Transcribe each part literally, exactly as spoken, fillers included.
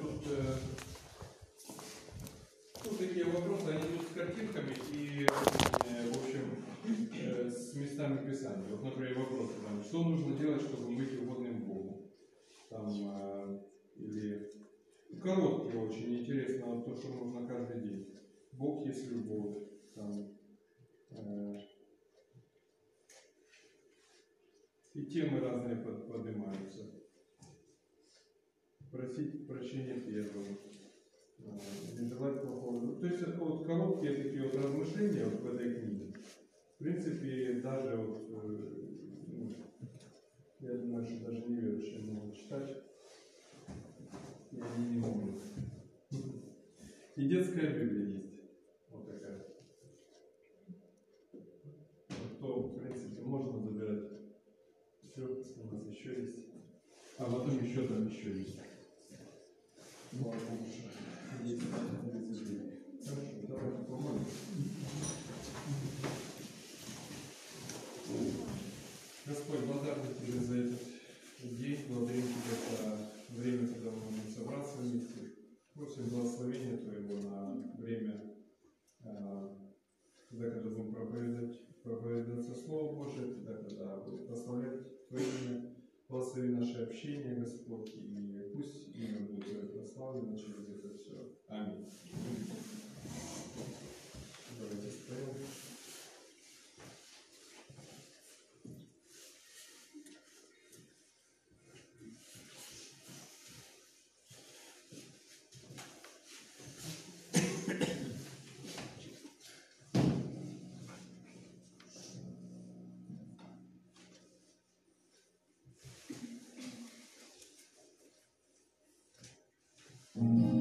тут, тут такие вопросы, они идут с картинками и, в общем, с местами Писания. Вот, например, вопросы, там, что нужно делать, чтобы быть угодным Богу? Там, или... Короткий очень, интересно, то, что нужно каждый день. Бог есть любовь. Там, э, и темы разные под, поднимаются. Просить прощения первого. Э, не желать плохого. То есть это вот короткие такие вот размышления вот в этой книге. В принципе, даже вот, э, я думаю, что даже неверующие могут читать. Я не могу. И детская Библия есть. Вот такая. То, в принципе, можно забирать. Все, у нас еще есть. А потом еще там еще есть. Ну, а лучше. Есть. Хорошо, давайте поможем. Господь, благодарны тебе за этот день. Благодарим тебя за... время, когда мы можем собраться вместе. Просим благословения Твоего на время, тогда, когда будем проповедовать, проповедоваться Слово Божие, тогда, когда будем прославлять Твое имя. Благослови наше общение, Господь, и пусть имя будет Твое прославлено через это все. Аминь. Давайте стоим. Thank you.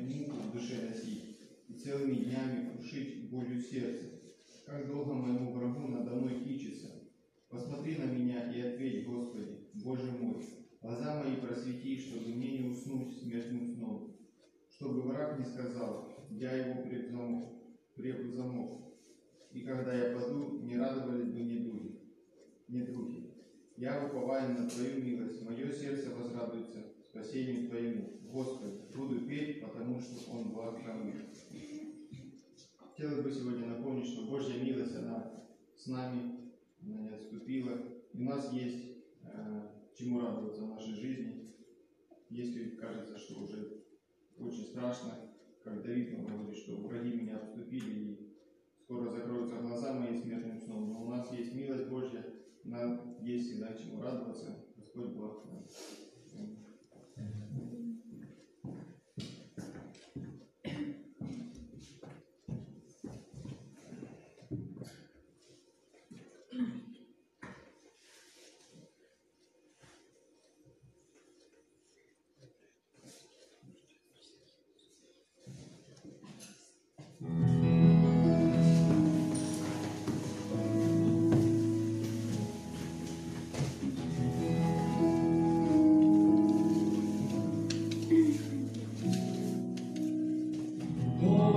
мне муку в душе носить и целыми днями крушить болью сердце? Как долго моему врагу надо мной кичится? Посмотри на меня и ответь, Господи, Боже мой, глаза мои просвети, чтобы мне не уснуть смертным сном, чтобы враг не сказал, я его превзамок, превзамок, и когда я паду, не радовались бы ни дуги, ни други. Я уповаю на Твою милость, мое сердце возрадуется спасению Твоему. Господи, буду петь, потому что Он благ ко мне. Хотелось бы сегодня напомнить, что Божья милость, она с нами, она не отступила. И у нас есть э, чему радоваться в нашей жизни. Если кажется, что уже очень страшно, как Давид нам говорит, что враги меня отступили, и скоро закроются глаза мои смертным сном. Но у нас есть милость Божья, нам есть всегда чему радоваться. Господь благ нам. Oh,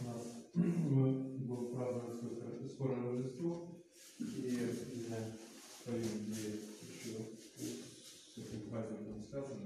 у нас был праздновать сколько скоро Рождество, и не знаю, по где еще с этим праздником сказано.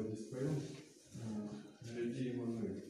этого диспея для людей Эммануил.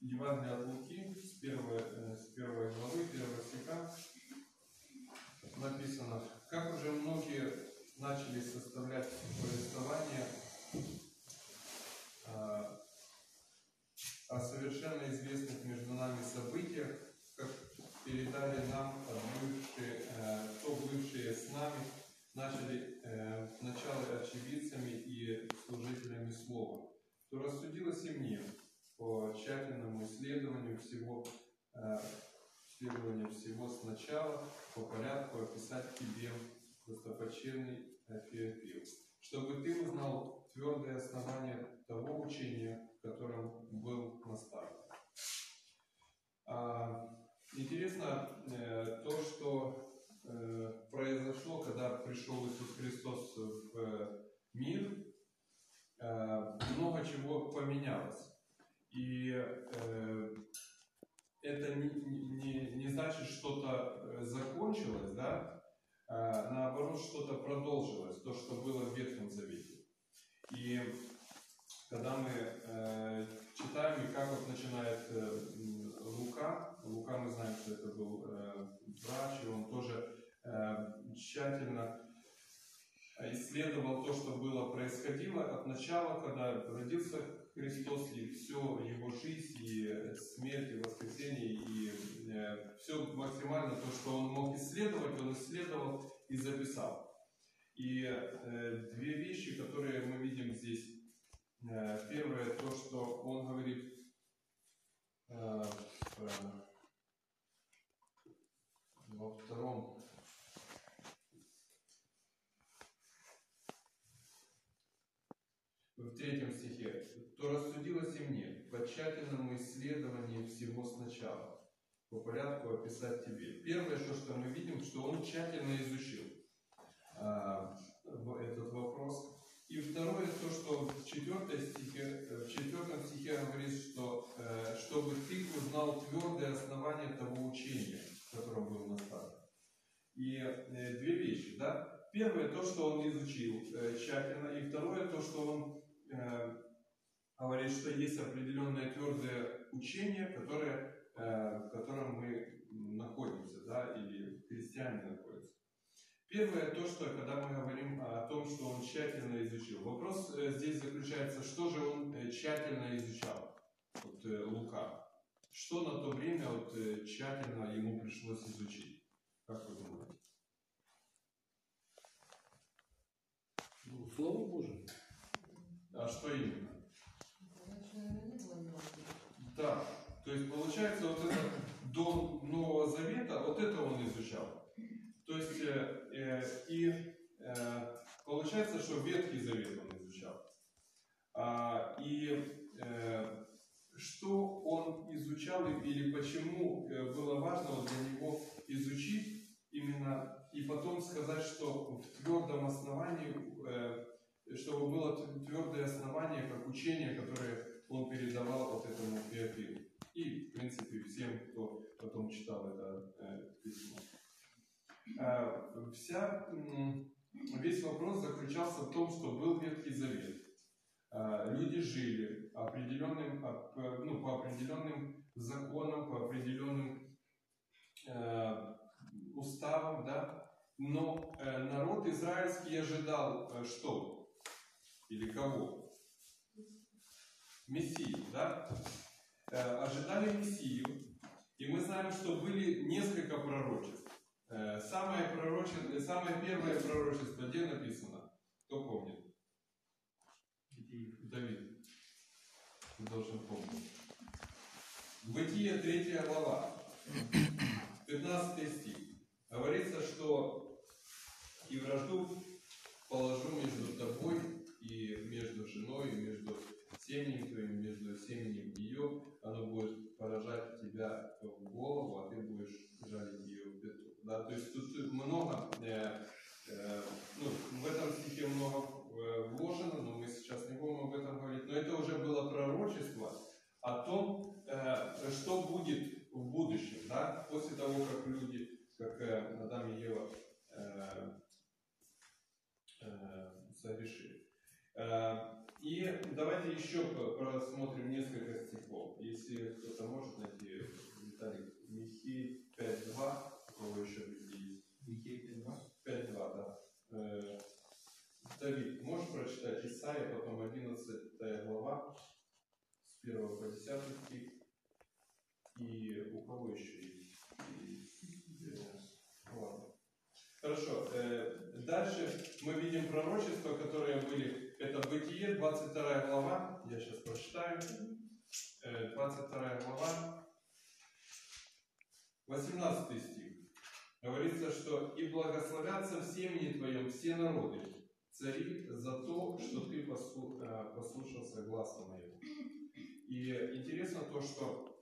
Евангелие от Луки, с первой, с первой главы, первого стиха, написано: «Как уже многие начали составлять повествование а, о совершенно известных между нами событиях, как передали нам бывшие, а, кто бывшие с нами, начали а, сначала очевидцами и служителями слова, то рассудилось и мне по тщательному исследованию всего, э, исследованию всего сначала по порядку описать тебе, достопочтенный Феофил, чтобы ты узнал твердое основание того учения, которым был наставлен». А, интересно э, то, что э, произошло, когда пришел Иисус Христос в э, мир, э, много чего поменялось. И э, это не, не, не значит, что-то закончилось, да? А, наоборот, что-то продолжилось, то, что было в Ветхом Завете. И когда мы э, читаем, и как вот начинает э, Лука, Лука, мы знаем, что это был э, врач, и он тоже э, тщательно исследовал то, что было происходило от начала, когда родился Христос, и все, его жизнь, и смерть, и воскресение, и э, все максимально то, что он мог исследовать, он исследовал и записал. И э, две вещи, которые мы видим здесь. Э, первое, то, что он говорит, э, во втором, в третьем стихе: «То рассудилось и мне по тщательному исследованию всего сначала, по порядку описать тебе». Первое, что, что мы видим, что он тщательно изучил а, этот вопрос. И второе, то, что в четвертом стихе, в четвертом стихе говорит, что «чтобы ты узнал твердое основание того учения, которым был наставлен». И две вещи, да? Первое, то, что он изучил тщательно, и второе, то, что он э, говорит, что есть определенное твердое учение, которое, э, в котором мы находимся, да, или христиане находятся. Первое, то, что когда мы говорим о том, что он тщательно изучил. Вопрос э, здесь заключается, что же он э, тщательно изучал, вот, э, Лука. Что на то время вот, э, тщательно ему пришлось изучить? Как вы думаете? Ну, Слово Божие. А что именно? Да, то есть получается, вот это до Нового Завета, вот это он изучал. То есть, э, и э, получается, что Ветхий Завет он изучал. А, и э, что он изучал, или почему было важно для него изучить именно и потом сказать, что в твердом основании, чтобы было твердое основание, как учение, которое он передавал вот этому Феофилу. И, в принципе, всем, кто потом читал это письмо. Вся, весь вопрос заключался в том, что был Ветхий Завет. Люди жили определенным, ну, по определенным законам, по определенным уставам, да? Но э, народ израильский ожидал э, что? Или кого? Мессию, да? Э, ожидали Мессию. И мы знаем, что были несколько пророчеств. Э, самое, пророче... самое первое пророчество, где написано? Кто помнит? Давид. Ты должен помнить. Бытие, третья глава, пятнадцатый стих. Говорится, что «и вражду положу между тобой и между женой, и между семенем твоим, между семенем ее, оно будет поражать тебя в голову, а ты будешь жалить ее в пяту». Да, то есть тут, тут много, э, э, ну, в этом стихе много вложено, но мы сейчас не будем об этом говорить, но это уже было пророчество о том, э, что будет в будущем, да, после того, как люди, как Адам и Ева э, э, согрешили. Э, И давайте еще просмотрим несколько стихов. Если кто-то может найти комментарий. Михей пять два. У кого еще есть? Михей пять два? пять два, да. Э-э- Давид, можешь прочитать Исайя, потом одиннадцатая глава, с первого по десятый стих. И у кого еще есть? Ладно. Хорошо. Дальше мы видим пророчества, которые были. Это Бытие, двадцать вторая глава. Я сейчас прочитаю. двадцать вторая глава. восемнадцатый стих. Говорится, что «И благословятся в семени твоем все народы, цари, за то, что ты послушался гласа моего». И интересно то, что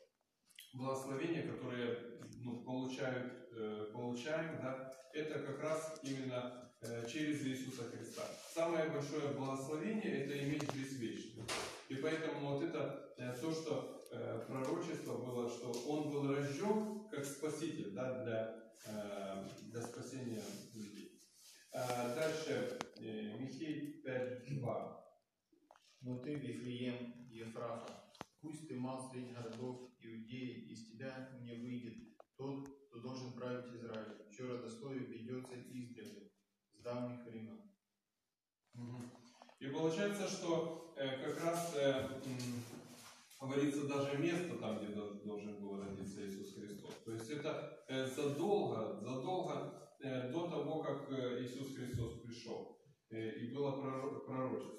благословения, которые ну, получают, э, получаем, да, это как раз именно э, через Иисуса Христа. Самое большое благословение – это иметь жизнь вечную. И поэтому вот это э, то, что э, пророчество было, что Он был рожден как Спаситель, да, для, э, для спасения людей. А дальше э, Михей пять два. «Но ты, Вифлеем, Ефрафа, пусть ты мал среди городов Иудеи, из тебя не выйдет тот, кто должен править Израиль, чье родословие ведется издревле, с давних времен». И получается, что э, как раз э, говорится даже место там, где должен был родиться Иисус Христос. То есть это э, задолго, задолго э, до того, как э, Иисус Христос пришел. Э, и было пророчество.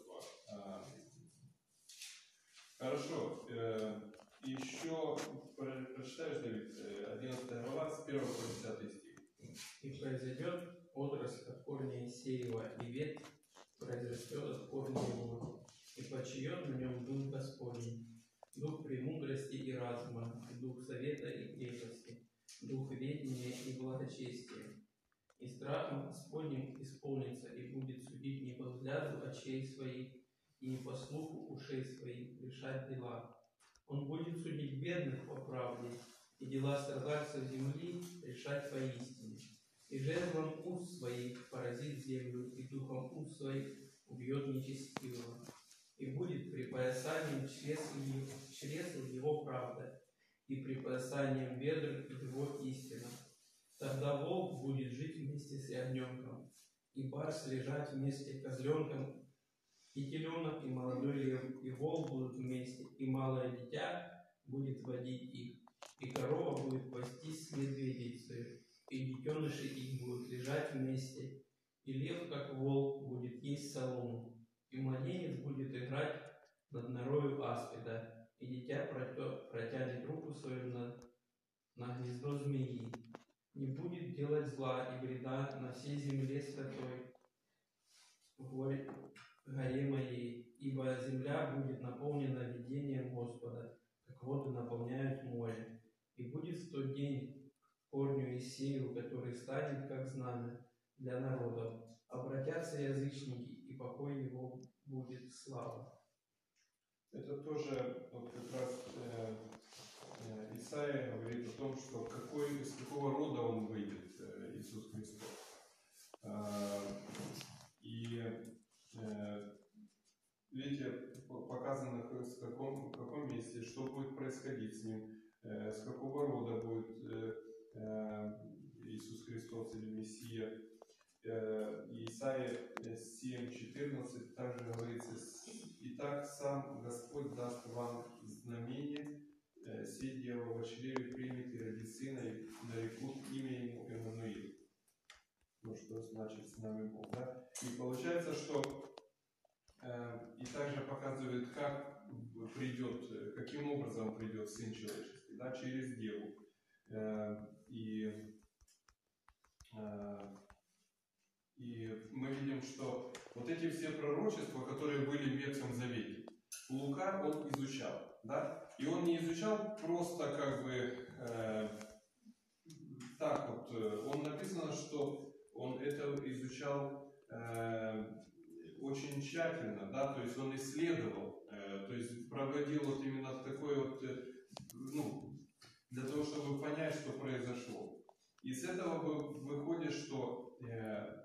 Хорошо. Еще прочитаешь, Давид, одиннадцатая глава, с первого по десятый стих. «И произойдет отрасль от корня Иессеева, и ветвь произрастет от корня его, и почиет на нем Дух Господень, Дух премудрости и разума, Дух совета и крепости, Дух ведения и благочестия. И страхом Господним исполнится, и будет судить не по взгляду очей своих, и не по слуху ушей своих решать дела. Он будет судить бедных по правде, и дела страдальцев земли решать поистине. И жезлом уст своих поразит землю, и духом уст своих убьет нечестивого. И будет припоясанием чресл его правда, и припоясанием бедр его истина. Тогда волк будет жить вместе с ягненком, и барс лежать вместе с козленком, и теленок, и молодой лев, и волк будут вместе, и малое дитя будет водить их, и корова будет пастись с медведицей, и детеныши их будут лежать вместе, и лев, как волк, будет есть солому, и младенец будет играть над норою аспида, и дитя протянет руку свою на, на гнездо змеи, не будет делать зла и вреда на всей земле святой горе горе моей, ибо земля будет наполнена видением Господа, как воды наполняют море. И будет в тот день корню Иессею, который станет как знамя для народов. Обратятся язычники, и покой его будет слава». Это тоже вот как раз э, э, Исайя говорит о том, что какой, из какого рода он выйдет, э, Иисус Христос. Э, и видите, показано, в каком, в каком месте, что будет происходить с ним, с какого рода будет Иисус Христос или Мессия. Исайя семь четырнадцать также говорится: «Итак, сам Господь даст вам знамение, сей дьявол во чреве примет и родит сына, и нарекут имя ему Эммануил». Ну, что значит «с нами Бог», да? И получается, что э, и также показывает, как придет, каким образом придет Сын Человеческий, да, через Деву. Э, и, э, и мы видим, что вот эти все пророчества, которые были в Ветхом Завете, Лука он изучал, да? И он не изучал просто как бы э, так вот, он написано, что он это изучал э, очень тщательно, да, то есть он исследовал, э, то есть проводил вот именно такой вот, э, ну, для того, чтобы понять, что произошло. И с этого выходит, что э,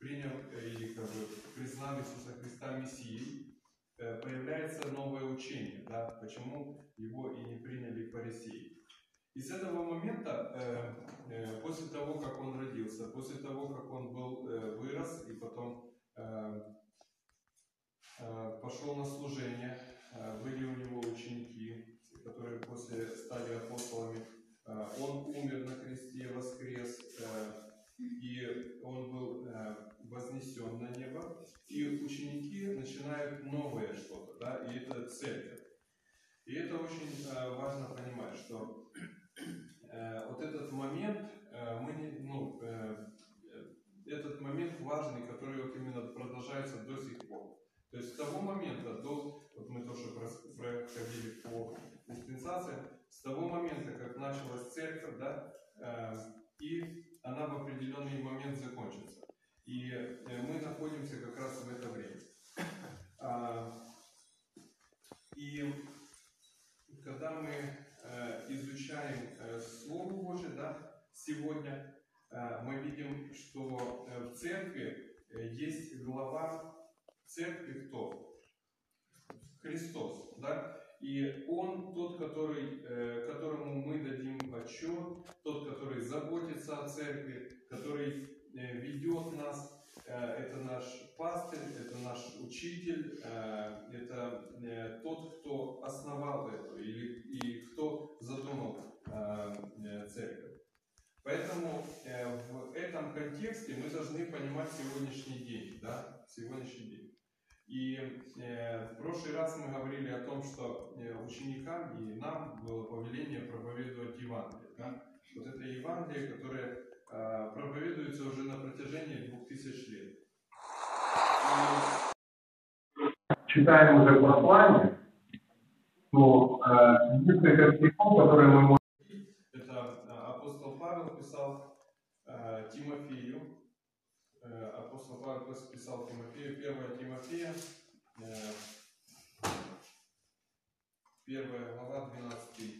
приняв э, или как бы признал Иисуса Христа Мессией, появляется новое учение, да, почему его и не приняли фарисеи. И с этого момента, после того, как он родился, после того, как он был, вырос и потом пошел на служение, были у него ученики, которые после стали апостолами, он умер на кресте, воскрес, и он был вознесен на небо, и ученики начинают новое что-то, да, и это церковь. И это очень важно понимать, что вот этот момент, мы не, ну, этот момент важный, который вот именно продолжается до сих пор. То есть с того момента, до, вот мы тоже проходили по диспенсации, с того момента, как началась церковь, да, и она в определенный момент закончится. И мы находимся как раз в это время. И когда мы изучаем Слово Божие, да, сегодня, мы видим, что в церкви есть глава церкви, кто? Христос, да? И Он тот, который, которому мы дадим отчет, тот, который заботится о церкви, который ведет нас, это наш пастырь, это наш учитель, это тот, кто основал это или и кто задумал церковь. Поэтому в этом контексте мы должны понимать сегодняшний день, да, сегодняшний день. И в прошлый раз мы говорили о том, что ученикам и нам было повеление проповедовать Евангелие. Да? Вот это Евангелие, которое проповедуется уже на протяжении двух тысяч лет. Читаем уже послание, но несколько стихов, которые мы можем... Это апостол Павел писал Тимофею. Апостол Павел писал Тимофею, первое Тимофея, первая глава, двенадцатый.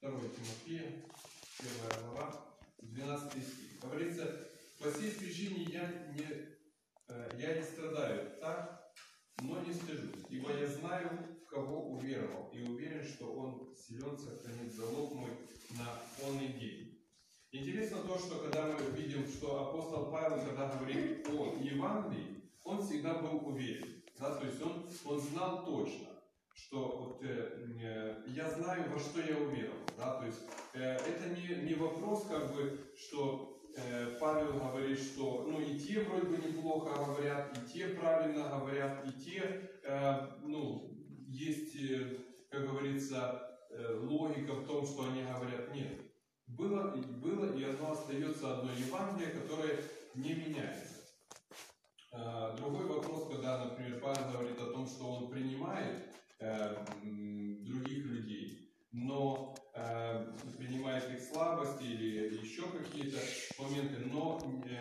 второе Тимофея, первая глава, двенадцатый стих. Говорится, по сей причине я не, я не страдаю так, но не стыжусь, ибо я знаю, в кого уверовал, и уверен, что он силен сохранит залог мой на полный день. Интересно то, что когда мы видим, что апостол Павел, когда говорит о Евангелии, он всегда был уверен, да? То есть он, он знал точно, что вот, э, я знаю, во что я уверовал, да, то есть э, это не, не вопрос, как бы, что э, Павел говорит, что, ну, и те вроде бы неплохо говорят, и те правильно говорят, и те, э, ну, есть, э, как говорится, э, логика в том, что они говорят. Нет, было, было и оно остается одно Евангелие, которое не меняется. Э, другой вопрос, когда, например, Павел говорит о том, что он принимает других людей, но э, принимает их слабости или еще какие-то моменты, но э,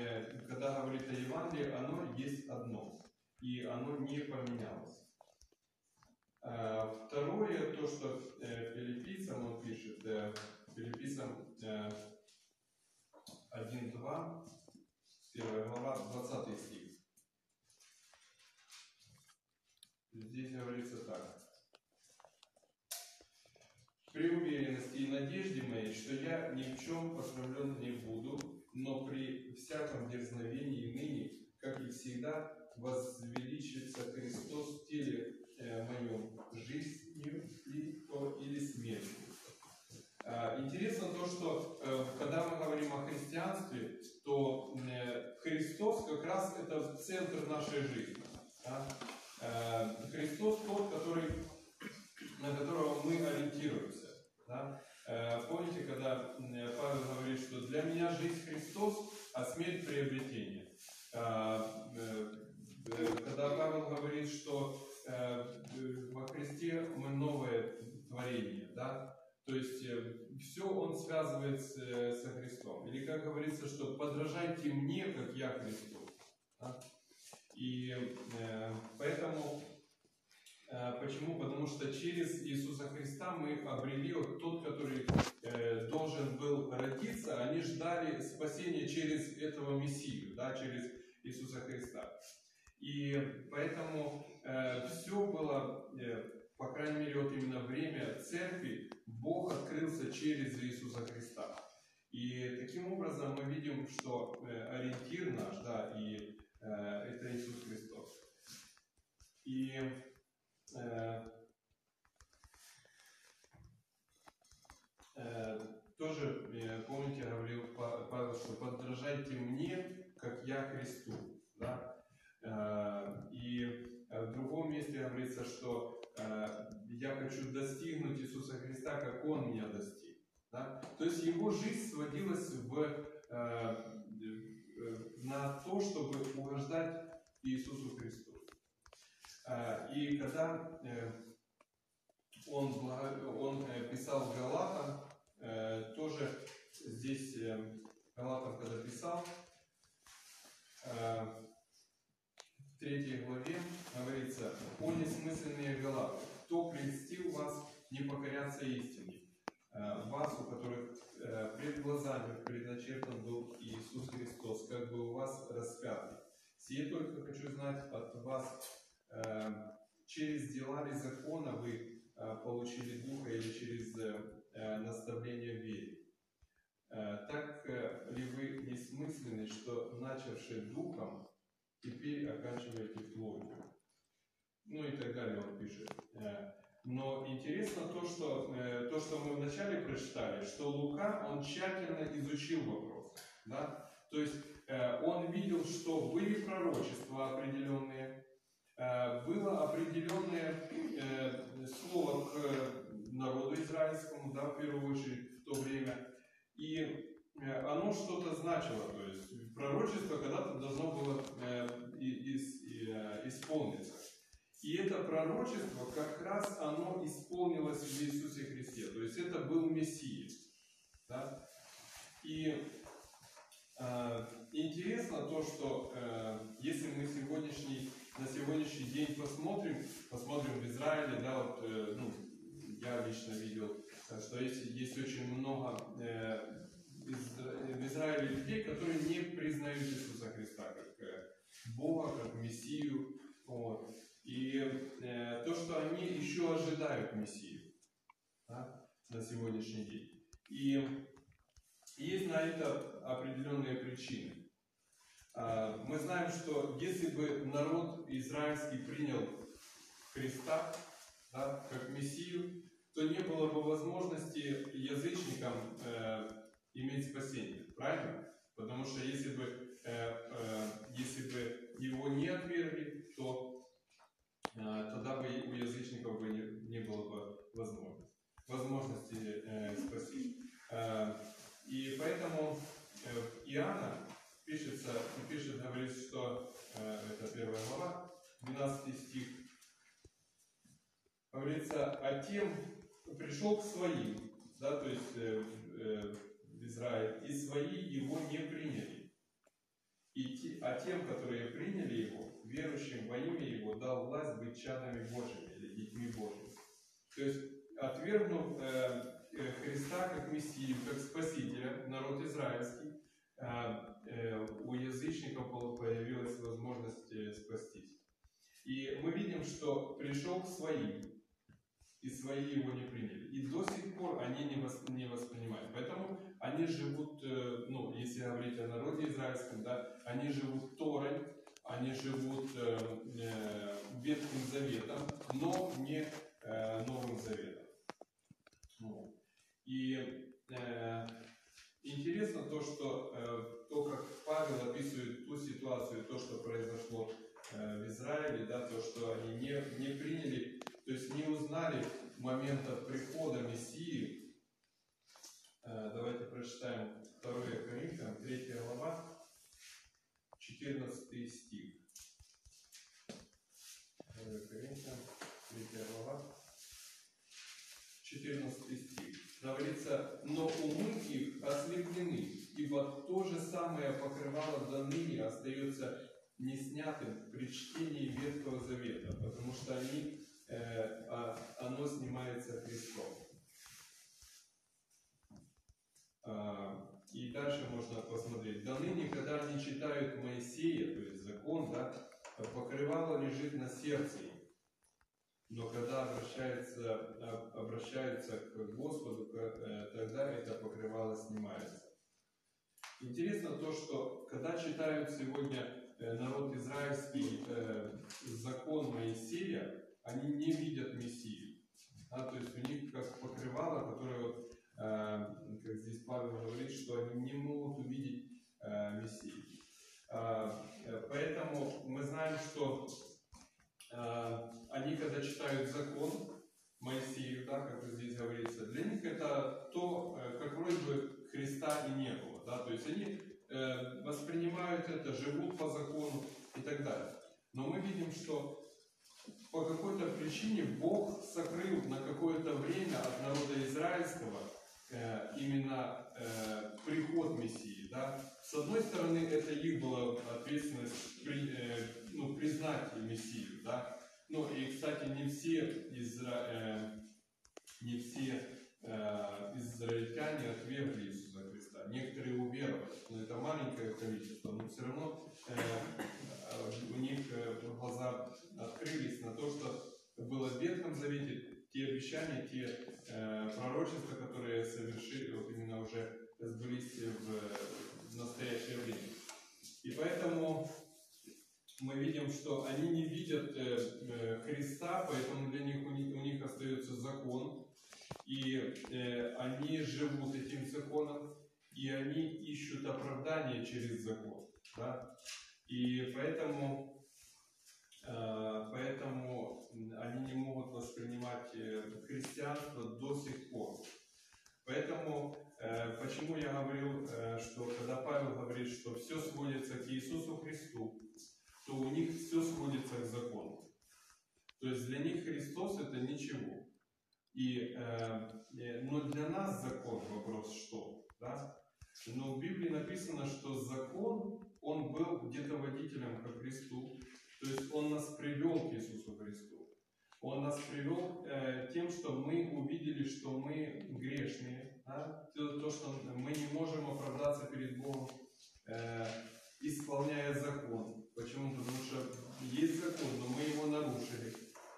когда говорит о Евангелии, оно есть одно, и оно не поменялось. Э, второе, то, что э, Филиппийцам он пишет, э, Филиппийцам э, один, два, первая глава, двадцатый стих. Здесь говорится так. При уверенности и надежде моей, что я ни в чем посрамлен не буду, но при всяком дерзновении ныне, как и всегда, возвеличится Христос в теле э, моем, жизнью и, о, или смертью. Э, интересно то, что э, когда мы говорим о христианстве, то э, Христос как раз это центр нашей жизни. Да? Э, Христос тот, который... на которого мы ориентируемся. Да? Помните, когда Павел говорит, что для меня жизнь Христос, а смерть приобретение. Когда Павел говорит, что во Христе мы новое творение, да? То есть все он связывает со Христом. Или как говорится, что подражайте мне, как я Христу. Да? И поэтому... Почему? Потому что через Иисуса Христа мы обрели тот, который должен должен был родиться, они ждали спасения через этого Мессию, да, через Иисуса Христа. И поэтому э, все было, э, по крайней мере, вот именно время церкви, Бог открылся через Иисуса Христа. И таким образом мы видим, что э, ориентир наш, да, и э, это Иисус Христос. И э, э, тоже, э, помните, говорил Павел, что подражайте мне, как я Христу. Да? И в другом месте говорится, что я хочу достигнуть Иисуса Христа, как Он меня достиг. Да? То есть Его жизнь сводилась в, на то, чтобы угождать Иисусу Христу. И когда Он, он писал Галатам, тоже здесь Галатам, когда писал, в третьей главе говорится: «О несмысленные галаты, кто прельстил вас не покоряться истине, вас, у которых пред глазами предначертан был Иисус Христос, как бы у вас распятый. Сие только хочу знать от вас, через дела ли закона вы получили Духа или через наставление веры? Так ли вы несмысленны, что, начавши Духом, теперь оканчиваете плотью?» Ну и так далее он пишет. Но интересно то, что, то, что мы вначале прочитали, что Лука, он тщательно изучил вопрос. Да? То есть он видел, что были пророчества определенные, было определенное слово к народу израильскому, да, в первую очередь в то время. И оно что-то значило, то есть пророчество когда-то должно было э, из, э, исполниться. И это пророчество, как раз оно исполнилось в Иисусе Христе, то есть это был Мессия. Да? И э, интересно то, что э, если мы сегодняшний, на сегодняшний день посмотрим, посмотрим в Израиле, да, вот, э, ну, я лично видел, что есть, есть очень много э, из, в Израиле людей, которые не признают Иисуса Христа как э, Бога, как Мессию. Вот. И э, то, что они еще ожидают Мессию, да, на сегодняшний день. И есть на это определенные причины. Э, мы знаем, что если бы народ израильский принял Христа, да, как Мессию, то не было бы возможности язычникам э, иметь спасение, правильно? Потому что если бы, э, э, если бы его не отвергли, то э, тогда бы у язычников бы не, не было бы возможности, возможности э, спасения. Э, и поэтому э, Иоанна пишется, пишет, говорит, что э, это первая глава, двенадцатый стих, говорится: «А тем пришел к своим», да, то есть э, э, в Израиль, «и свои его не приняли. И те, а тем, которые приняли его, верующим во имя его, дал власть быть чадами Божьими или детьми Божьими». То есть, отвергнув э, Христа как Мессию, как Спасителя, народ израильский, э, э, у язычников появилась возможность э, спастись. И мы видим, что пришел к своим, и свои его не приняли. И до сих пор они не, восп... не воспринимают. Поэтому они живут, ну, если говорить о народе израильском, да, они живут Торой, они живут э, Ветхим Заветом, но не э, Новым Заветом. Вот. И э, интересно то, что э, то, как Павел описывает ту ситуацию, то, что произошло в Израиле, да, то, что они не, не приняли, то есть не узнали момента прихода Мессии. Давайте прочитаем второе Коринфянам, третья глава, четырнадцатый стих. второе Коринфянам, третья глава, четырнадцатый стих. Говорится: «Но умы их ослеплены, ибо то же самое покрывало до ныне остается не снятым при чтении Ветхого Завета, потому что они, э, оно снимается Христом». И дальше можно посмотреть. «До ныне, когда не читают Моисея, то есть закон, да, покрывало лежит на сердце. Но когда обращаются, обращаются к Господу, тогда это покрывало снимается». Интересно то, что когда читают сегодня народ израильский закон Моисея, они не видят Мессию. Да, то есть у них как покрывало, которое вот, как здесь Павел говорит, что они не могут увидеть э, Мессию. Э, поэтому мы знаем, что э, они, когда читают закон Моисею, да, как здесь говорится, для них это то, как вроде бы Христа и не было. Да, то есть они э, воспринимают это, живут по закону и так далее. Но мы видим, что по какой-то причине Бог сокрыл на какое-то время от народа израильского именно э, приход Мессии, да? С одной стороны, это их была ответственность при, э, ну, признать Мессию, да? Ну и, кстати, не все, изра... э, не все э, израильтяне отвергли Иисуса Христа. Некоторые уверовали, но это маленькое количество, но все равно э, у них глаза открылись на то, что было в Ветхом Завете, те обещания, те э, пророчества, которые совершили, вот именно уже сбылись в, в настоящее время. И поэтому мы видим, что они не видят э, э, Христа, поэтому для них у, них у них остается закон, и э, они живут этим законом, и они ищут оправдание через закон. Да? И поэтому... Поэтому они не могут воспринимать христианство до сих пор. Поэтому, почему я говорил, что когда Павел говорит, что все сводится к Иисусу Христу, то у них все сводится к закону. То есть для них Христос это ничего. И, но для нас закон вопрос что? Да? Но в Библии написано, что закон, он был где-то водителем ко Христу. То есть Он нас привел к Иисусу Христу. Он нас привел э, тем, что мы увидели, что мы грешные. Да? То, то, что мы не можем оправдаться перед Богом, э, исполняя закон. Почему? Потому что есть закон, но мы его нарушили.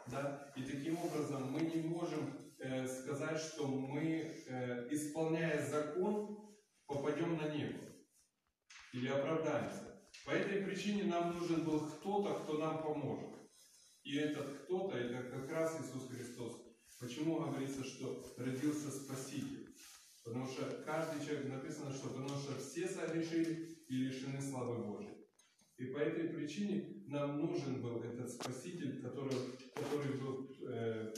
Да? И таким образом мы не можем э, сказать, что мы, э, исполняя закон, попадем на небо или оправдаемся. По этой причине нам нужен был кто-то, кто нам поможет. И этот кто-то, это как раз Иисус Христос. Почему говорится, что родился Спаситель? Потому что каждый человек, написано, что потому что все согрешили и лишены славы Божьей. И по этой причине нам нужен был этот Спаситель, который, который был э,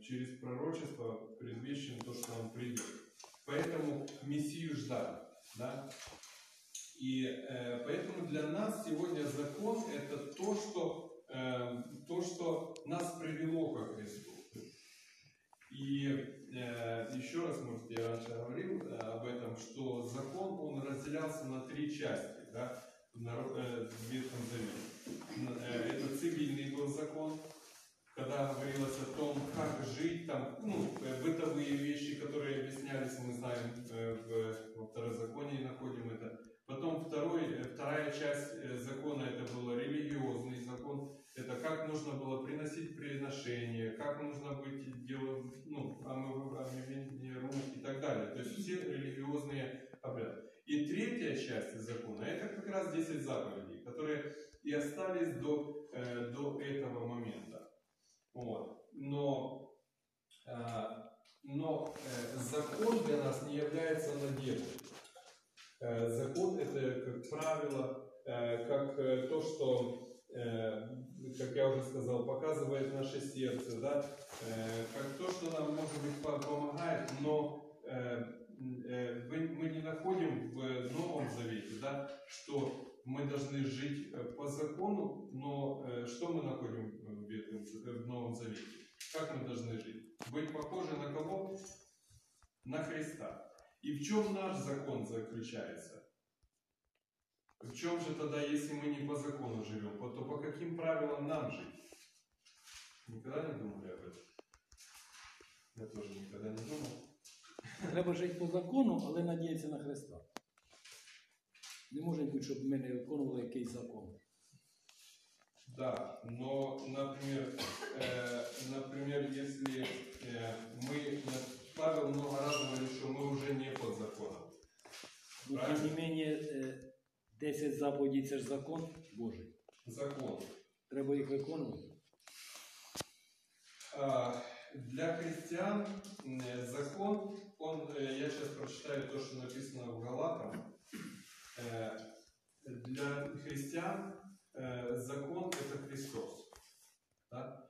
через пророчество предвещен то, что Он придет. Поэтому Мессию ждали. Да? И э, поэтому для нас сегодня закон – это то что, э, то, что нас привело ко Христу. И э, еще раз, может, я раньше говорил э, об этом, что закон, он разделялся на три части, да, на, э, в Ветхом Завете. Это цивильный был закон, когда говорилось о том, как жить, там, ну, бытовые вещи, которые объяснялись, мы знаем, в, в Второзаконии находим это. Потом второй, вторая часть закона, это был религиозный закон, это как нужно было приносить приношения, как нужно быть делать, ну, омовение рук и так далее. То есть все религиозные обряды. И третья часть закона, это как раз десять заповедей, которые и остались до, до этого момента. Вот. Но, но закон для нас не является надеждой. Закон – это, как правило, как то, что, как я уже сказал, показывает наше сердце, да? Как то, что нам, может быть, помогает, но мы не находим в Новом Завете, да? Что мы должны жить по закону, но что мы находим в Новом Завете? Как мы должны жить? Быть похожи на кого? На Христа. И в чем наш закон заключается? В чем же тогда, если мы не по закону живем, то по каким правилам нам жить? Никогда не думали об этом? Я тоже никогда не думал. Треба жити по закону, але надіятися на Христа. Не може бути, щоб ми не виконували якийсь закон. Да, но, например, э, например, если э, мы, Павел много раз говорил, что мы уже не под законом. Но, тем не менее, э, десять заповедей – это же закон Божий. Закон. Треба их выполнять. А, для христиан э, закон, он, э, я сейчас прочитаю то, что написано в Галатам. Э, для христиан закон – это Христос. Да?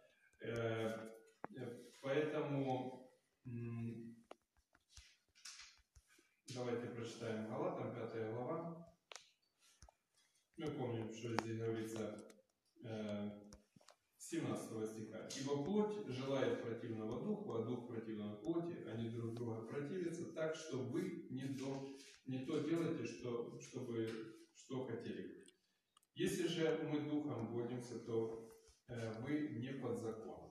Поэтому давайте прочитаем Галатам, пятая глава. Мы помним, что здесь говорится семнадцатого стиха. «Ибо плоть желает противного духу, а дух противного плоти, они друг друга противятся, так что вы не то, не то делаете, что, чтобы, что хотели». Если же мы духом боремся, то э, вы не под законом.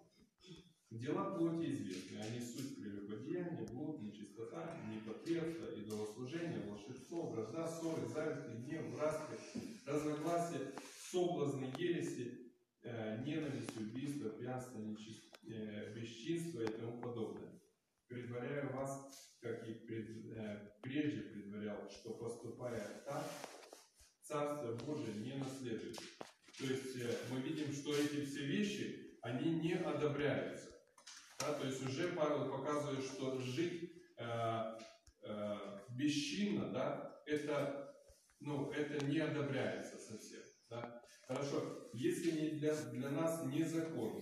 Дела плоти известны, они суть прелюбодеяния, блуд, нечистота, непотребство, идолослужение, волшебство, вражда, ссоры, зависть, гнев, распри, разногласия, соблазны, ереси, э, ненависть, убийство, пьянство, нечист... э, бесчинство и тому подобное. Предваряю вас, как и пред... э, прежде предварял, что поступая так, Царство Божие не наследует. То есть мы видим, что эти все вещи, они не одобряются. Да? То есть уже Павел показывает, что жить э, э, бесчинно, да, это, ну, это не одобряется совсем. Да? Хорошо, если не для, для нас не закон,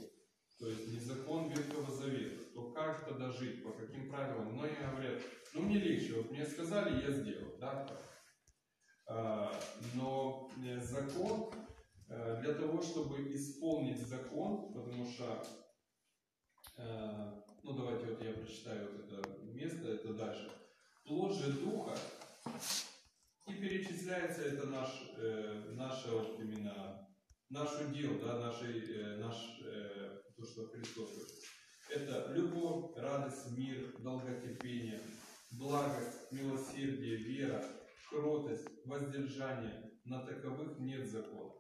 то есть не закон Ветхого Завета, то как тогда жить, по каким правилам? Многие говорят, ну мне легче, вот мне сказали, я сделал. Да? Но закон, для того, чтобы исполнить закон, потому что, ну давайте вот я прочитаю вот это место, это дальше. Плод же духа, и перечисляется это наш, наше вот именно, наш удел, да, нашей, наш, то, что Христос говорит. Это любовь, радость, мир, долготерпение, благость, милосердие, вера, кротость, воздержание, на таковых нет закона.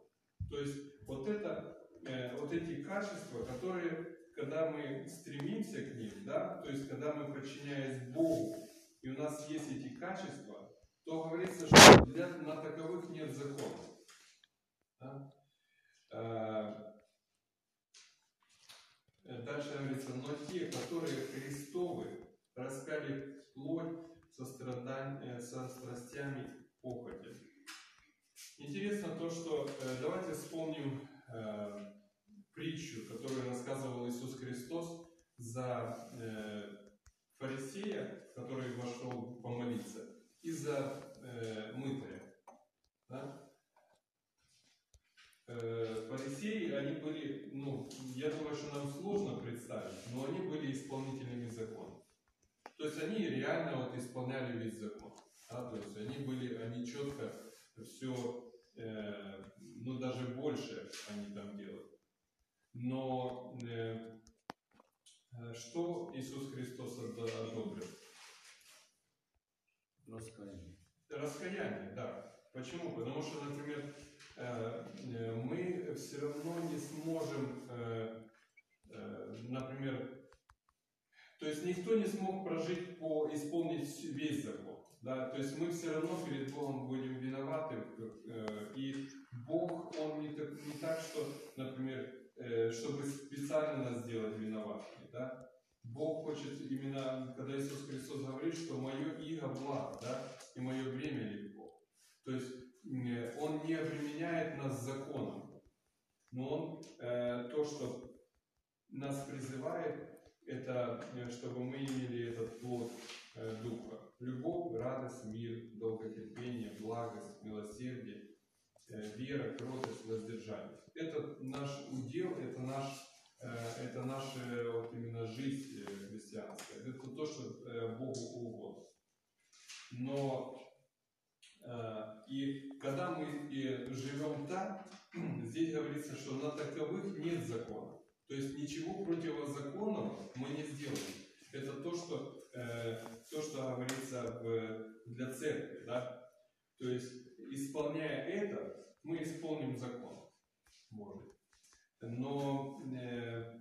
То есть вот, это, э, вот эти качества, которые, когда мы стремимся к ним, да, то есть когда мы подчиняясь Богу, и у нас есть эти качества, то говорится, что для, на таковых нет закона. Да? Э, дальше говорится, но те, которые Христовы, распяли плоть, со, со страстями похоти. Интересно то, что давайте вспомним э, притчу, которую рассказывал Иисус Христос за э, фарисея, который вошел помолиться, и за э, мытаря. Да? Э, фарисеи, они были, ну, я думаю, что нам сложно представить, но они были исполнителями закона. То есть они реально вот исполняли весь закон. Да? То есть они были, они четко все, э, ну даже больше они там делали. Но э, что Иисус Христос одобрил? Раскаяние. Раскаяние, да. Почему? Потому что, например, э, мы все равно не сможем, э, э, например, то есть никто не смог прожить, по, исполнить весь закон. Да? То есть мы все равно перед Богом будем виноваты. И Бог, Он не так, не так что, например, чтобы специально нас сделать виноватыми. Да? Бог хочет именно, когда Иисус Христос говорит, что мое иго благо, да? И мое бремя легко. То есть Он не обременяет нас законом. Но Он то, что нас призывает, это чтобы мы имели этот плод э, Духа. Любовь, радость, мир, долготерпение, благость, милосердие, э, вера, кротость, воздержание. Это наш удел, это, наш, э, это наша вот именно жизнь э, христианская. Это то, что э, Богу угодно. Но э, и когда мы э, живем так, здесь говорится, что на таковых нет закона. То есть ничего противозаконного мы не сделаем. Это то, что, э, то, что говорится в, для церкви, да? То есть, исполняя это, мы исполним закон Божий. Но э,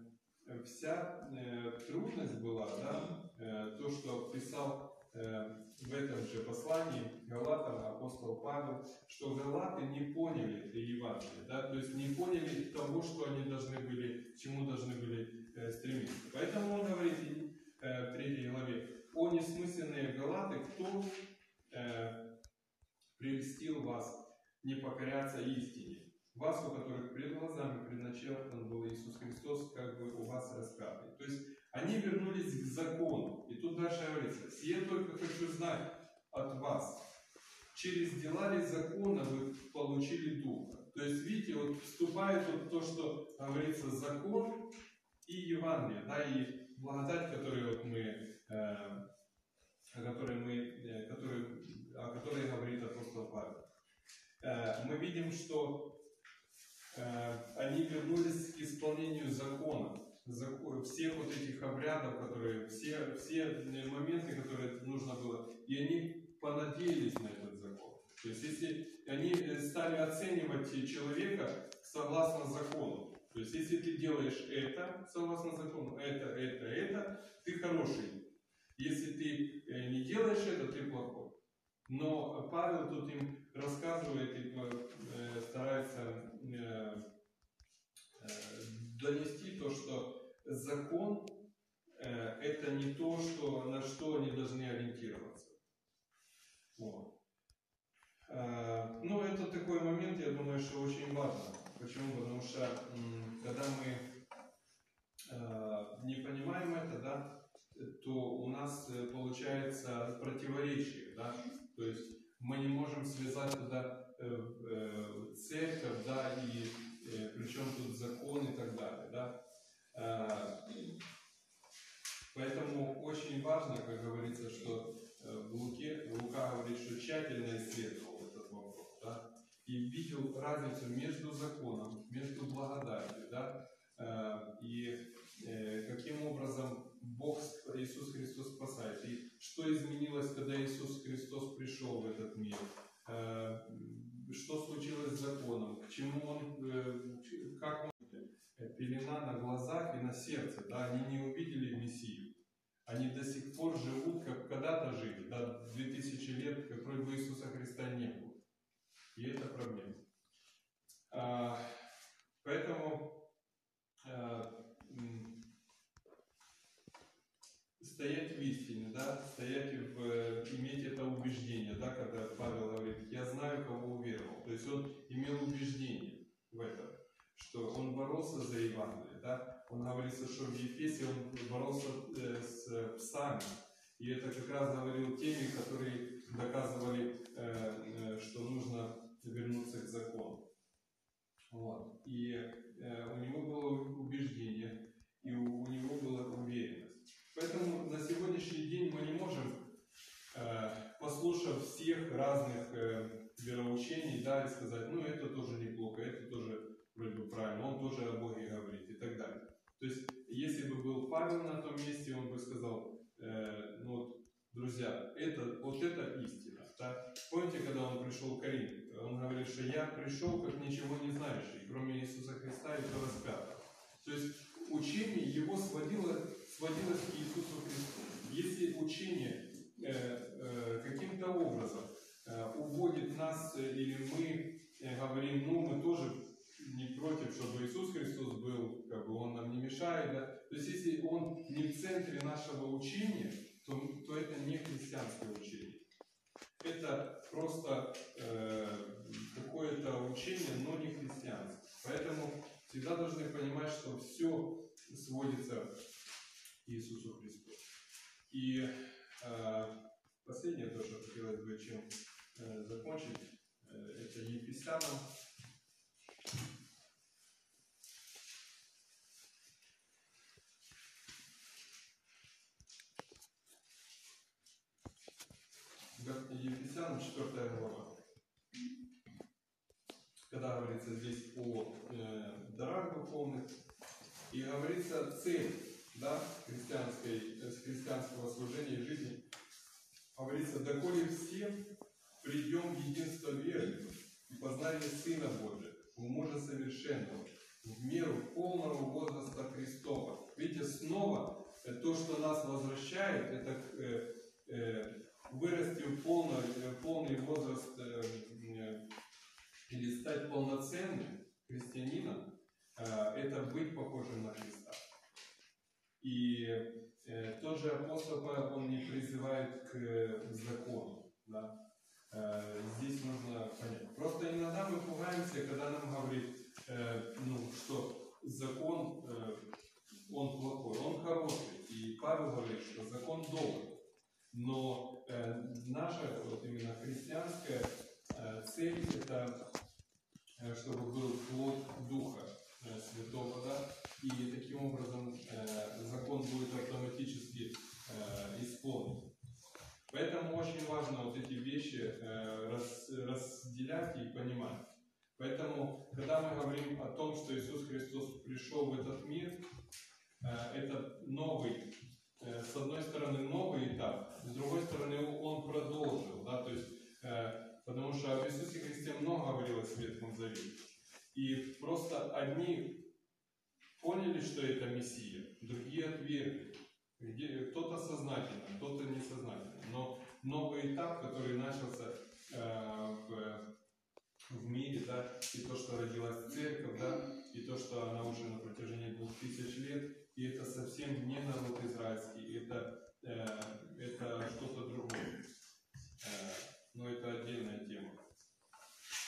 вся э, трудность была, да? э, то, что писал э, в этом же послании Галатам апостол Павел, что галаты не поняли Евангелие, да? То есть не поняли того, что они должны были, к чему должны были э, стремиться. Поэтому он говорит э, в третьей главе: «О несмысленные галаты, кто э, прельстил вас не покоряться истине? Вас, у которых пред глазами предначертан был Иисус Христос, как бы у вас распятый». То есть они вернулись к закону. И тут дальше говорится: «Сие только хочу знать от вас, через дела ли закона вы получили духа». То есть, видите, вот вступает вот то, что говорится, закон и Евангелие, да, и благодать, которую вот мы, э, о которой мы, э, которую, о которой говорит апостол Павел. Э, мы видим, что они вернулись к исполнению закона, закон, всех вот этих обрядов, которые, все, все моменты, которые нужно было, и они понадеялись на этот закон. То есть, если они стали оценивать человека согласно закону, то есть, если ты делаешь это согласно закону, это, это, это, ты хороший. Если ты не делаешь это, ты плохой. Но Павел тут им рассказывает и старается донести то, что закон — это не то, что, на что они должны ориентироваться. Вот. Ну, это такой момент, я думаю, что очень важно. Почему? Потому что когда мы не понимаем это, да, то у нас получается противоречие, да? То есть мы не можем связать туда церковь, да, и причем тут закон и так далее, да. Поэтому очень важно, как говорится, что в Луке, Лука говорит, что тщательно исследовал этот вопрос, да, и видел разницу между законом, между благодатью, да, и каким образом Бог, Иисус Христос, спасает, и что изменилось, когда Иисус Христос пришел в этот мир, что случилось с законом, к чему он, как он, пелена на глазах и на сердце, да, они не увидели Мессию, они до сих пор живут, как когда-то жили, да, две тысячи лет, как вроде бы Иисуса Христа не было, и это проблема. Поэтому стоять в истине, да, стоять в, иметь это убеждение, да, когда Павел говорит: «Я знаю, кого уверовал». То есть он имел убеждение в этом, что он боролся за Евангелие, да. Он говорится, что в Ефесе он боролся э, с псами, и это как раз говорил теми, которые доказывали, э, э, что нужно вернуться к закону. Вот. И э, у него было убеждение, и у, у него была уверенность. Поэтому на сегодняшний день мы не можем, э, послушав всех разных э, вероучений, да, и сказать: ну, это тоже неплохо, это тоже вроде бы правильно, он тоже о Боге говорит и так далее. То есть, если бы был Павел на том месте, он бы сказал: э, ну, вот, друзья, это, вот это истина. Да? Помните, когда он пришел в Коринф, он говорит, что я пришел как ничего не знающий, кроме Иисуса Христа и Его распятого. То есть, учение его сводило... сводилось к Иисусу Христу. Если учение э, э, каким-то образом э, уводит нас, э, или мы э, говорим: ну, мы тоже не против, чтобы Иисус Христос был, как бы он нам не мешает, да? То есть, если он не в центре нашего учения, то, то это не христианское учение. Это просто э, какое-то учение, но не христианское. Поэтому всегда должны понимать, что все сводится Иисусу Христу. И э, последнее, то, что хотелось бы чем э, закончить, э, это Ефесянам. Ефесянам, четвёртая глава. Когда говорится здесь о э, дарах духовных, и говорится цель да, христианской, христианского служения и жизни, говорится, доколе все придем в единство веры и познание Сына Божия, у мужа совершенного, в меру полного возраста Христова. Видите, снова то, что нас возвращает, это э, э, вырастил полный, полный возраст э, э, или стать полноценным христианином, э, это быть похожим на Христа. И э, тот же апостол Павел, он не призывает к, к закону. Да? Э, здесь нужно понять. Просто иногда мы пугаемся, когда нам говорит, э, ну, что закон, э, он плохой, он хороший. И Павел говорит, что закон добрый. Но э, наша вот именно христианская э, цель – это э, чтобы был плод Духа э, Святого, да? И таким образом э, закон будет автоматически э, исполнен. Поэтому очень важно вот эти вещи э, раз, разделять и понимать. Поэтому, когда мы говорим о том, что Иисус Христос пришел в этот мир, э, это новый, э, с одной стороны, новый этап, с другой стороны, Он продолжил. Да? То есть, э, потому что об Иисусе Христе много говорилось в Ветхом Завете. И просто одни поняли, что это Мессия, другие отвергли. Кто-то сознательно, кто-то несознательно. Но новый этап, который начался э, в, в мире, да, и то, что родилась церковь, да, и то, что она уже на протяжении двух тысяч лет, и это совсем не народ израильский, это, э, это что-то другое. Э, но это отдельная тема.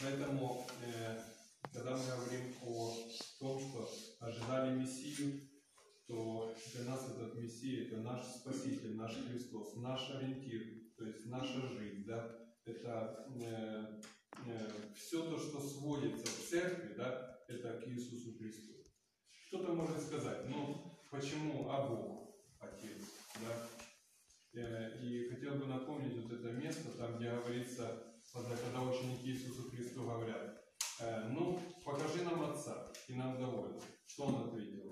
Поэтому, э, когда мы говорим о том, что ожидали Мессию, то для нас этот Мессия – это наш Спаситель, наш Христос, наш ориентир, то есть наша жизнь. Да? Это э, э, все то, что сводится в церкви, да? Это к Иисусу Христу. Кто-то может сказать, ну почему а Бог, Отец? Да? Э, и хотел бы напомнить вот это место, там где говорится, когда ученики Иисусу Христу говорят, э, ну покажи нам Отца, и нам довольно. Что Он ответил?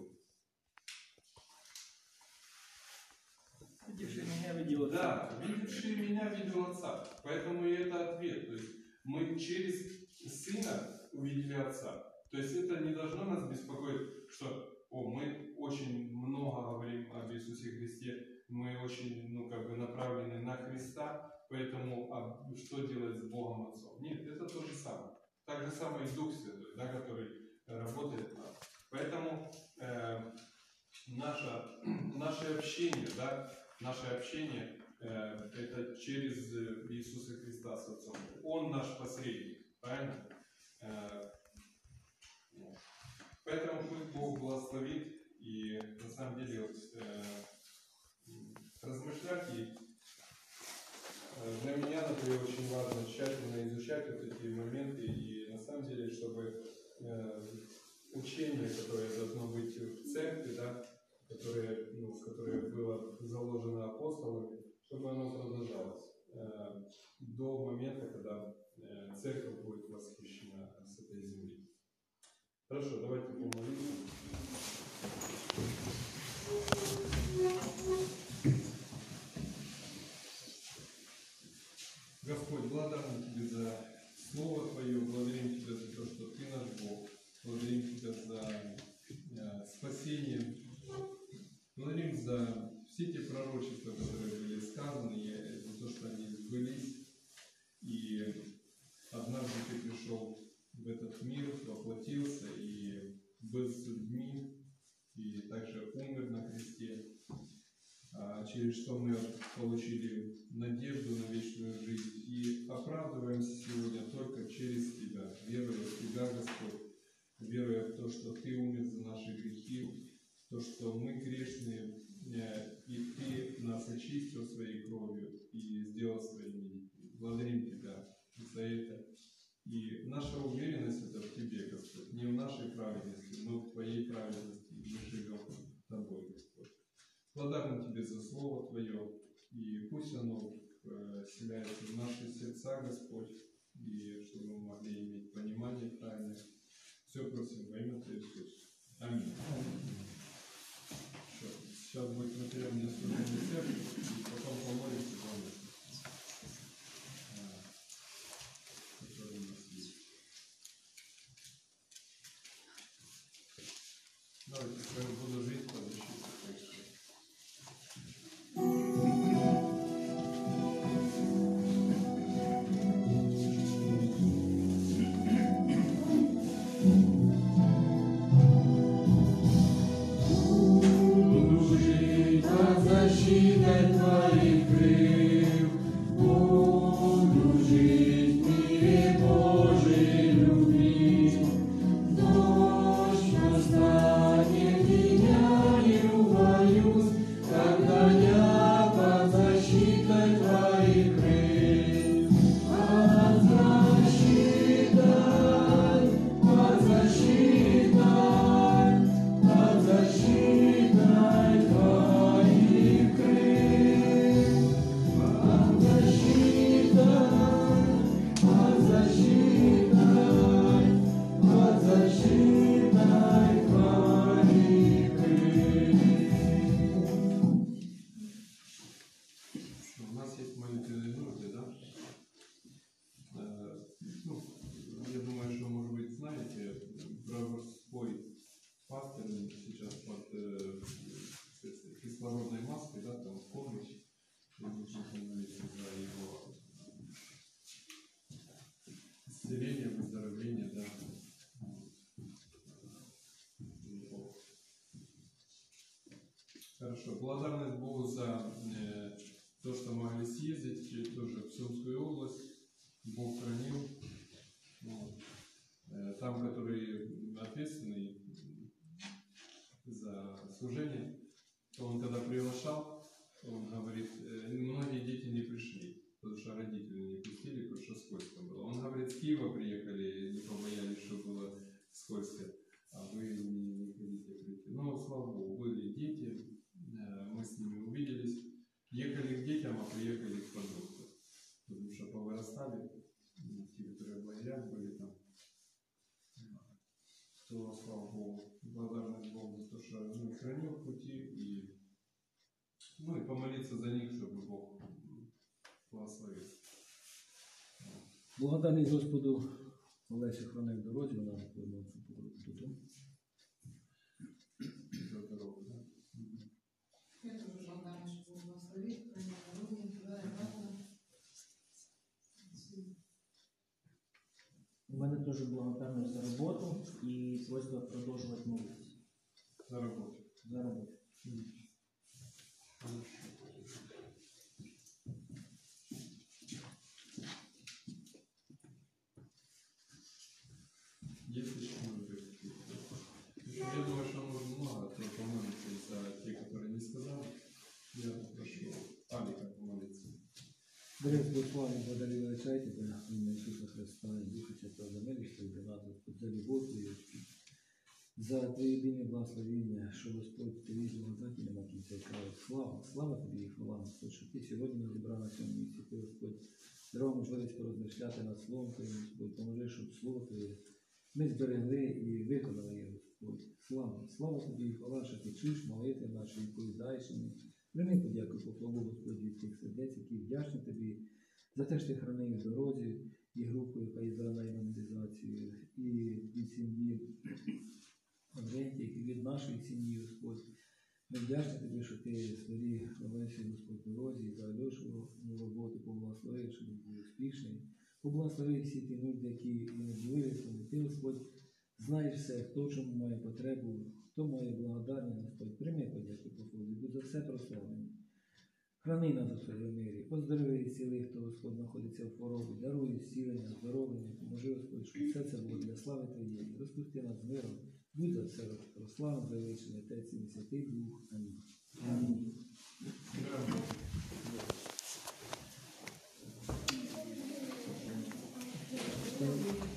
Видевший меня видел Отца. Да, видевший меня видел Отца. Поэтому и это ответ. То есть мы через Сына увидели Отца. То есть это не должно нас беспокоить, что о, мы очень много говорим об Иисусе Христе, мы очень ну, как бы направлены на Христа, поэтому а что делать с Богом Отцом? Нет, это то же самое. Так же самое и Дух Святой, да, который работает в нас. Поэтому э, наше, наше общение, да, Наше общение э, – это через Иисуса Христа с Отцом. Он наш посредник, правильно? Э, вот. Поэтому пусть Бог благословит. И на самом деле вот, э, размышлять. И для меня, например, очень важно тщательно изучать вот эти моменты. И на самом деле, чтобы э, учение, которое должно быть в церкви, да, Которое, ну, которое было заложено апостолами, чтобы оно продолжалось э, до момента, когда э, церковь будет восхищена с этой земли. Хорошо, давайте помолимся. Господь, благодарен Тебе за Слово Твое, благодарим Тебя за то, что Ты наш Бог, благодарим Тебя за э, спасение. Благодарим за все те пророчества, которые были сказаны, и за то, что они сбылись. И однажды Ты пришел в этот мир, воплотился и был с людьми, и также умер на кресте, через что мы получили надежду на вечную жизнь. И оправдываемся сегодня только через Тебя, веруя в Тебя, Господь, веруя в то, что Ты умер за наши грехи, то, что мы грешные, и Ты нас очистил Своей кровью и сделал Своими детьми. Благодарим Тебя за это. И наша уверенность это в Тебе, Господь, не в нашей праведности, но в Твоей праведности. Мы живем Тобой, Господь. Благодарим Тебе за Слово Твое, и пусть оно вселяется в наши сердца, Господь, и чтобы мы могли иметь понимание правильное. Все просим во имя Твоего Иисуса. Аминь. Все, Хорошо. Благодарность Богу за э, то, что могли съездить через тоже в Сумскую область. Бог хранил. Вот. Э, там, который ответственный за служение, он когда приглашал, он говорит, э, многие дети не пришли, потому что родители не пустили, потому что скользко было. Он говорит, с Киева приехали, не побоялись, что было скользко, а вы не ходите. Но, слава Богу, были дети. Мы с ними увиделись, ехали к детям, а приехали к продукту, потому что повырастали, те, которые в лагерях были там, то, слава Богу, благодарность Богу за то, что Он их хранил в пути, и, ну и помолиться за них, чтобы Бог благословил. Благодарность Господу, Олеся хранит дороги, у нас появился продукт. У мене дуже благодарність за роботу і просьба продовжувати молитися. За роботу. За роботу. Я думаю, что нужно много, кто помолится за те, которые не сказали. Я прошу Алика помолиться. Дорогой Славе, благодарю Отца и Тебя, имя Иисуса Христа, и Духа Святого за милость, и за любовь Твою, за Твои дни благословения, что Господь Ты видел обладателя на конце края. Слава, слава Тебе и хвала, что Ты сегодня нас зібрав на цьому місці, Ти, Господь, дарував можливість порозмишляти над Словом Твоїм, Господь, поможи, щоб Слово Твоє ми зберегли і виконали його, Господь. Слава, слава Тобі і хвала, що Ти чуєш молити наші, відповідаєш їм. Прими подяку, похвалу, Господь, від цих сердець, які вдячні Тобі за те, що Ти хранив в дорозі і групу, яка є за найвандизацію, і від сім'ї Андрентія, і від нашої сім'ї, Господь. Ми вдячні Тобі, що Ти свої Олесі, Господь, в дорозі, за Льошу роботу, поблагослови, щоб він був успішний. Поблагослови всі ті нужди, які не були, тому Ти, Господь, знаєш все, хто чому має потребу, хто має благодарність, Господь, прийми подяку, похвалу, будь за все прославлений. Храни нас у своєму мирі, поздорови і сіли, хто, Господь, знаходиться в хворобі, даруй зцілення, здоровлення, поможи, Господь, щоб все це було для слави Твоєї. Розпусти нас з миром, будь за все прославлений, завищений Отець і Святий Дух. Амінь. Амінь. Амінь.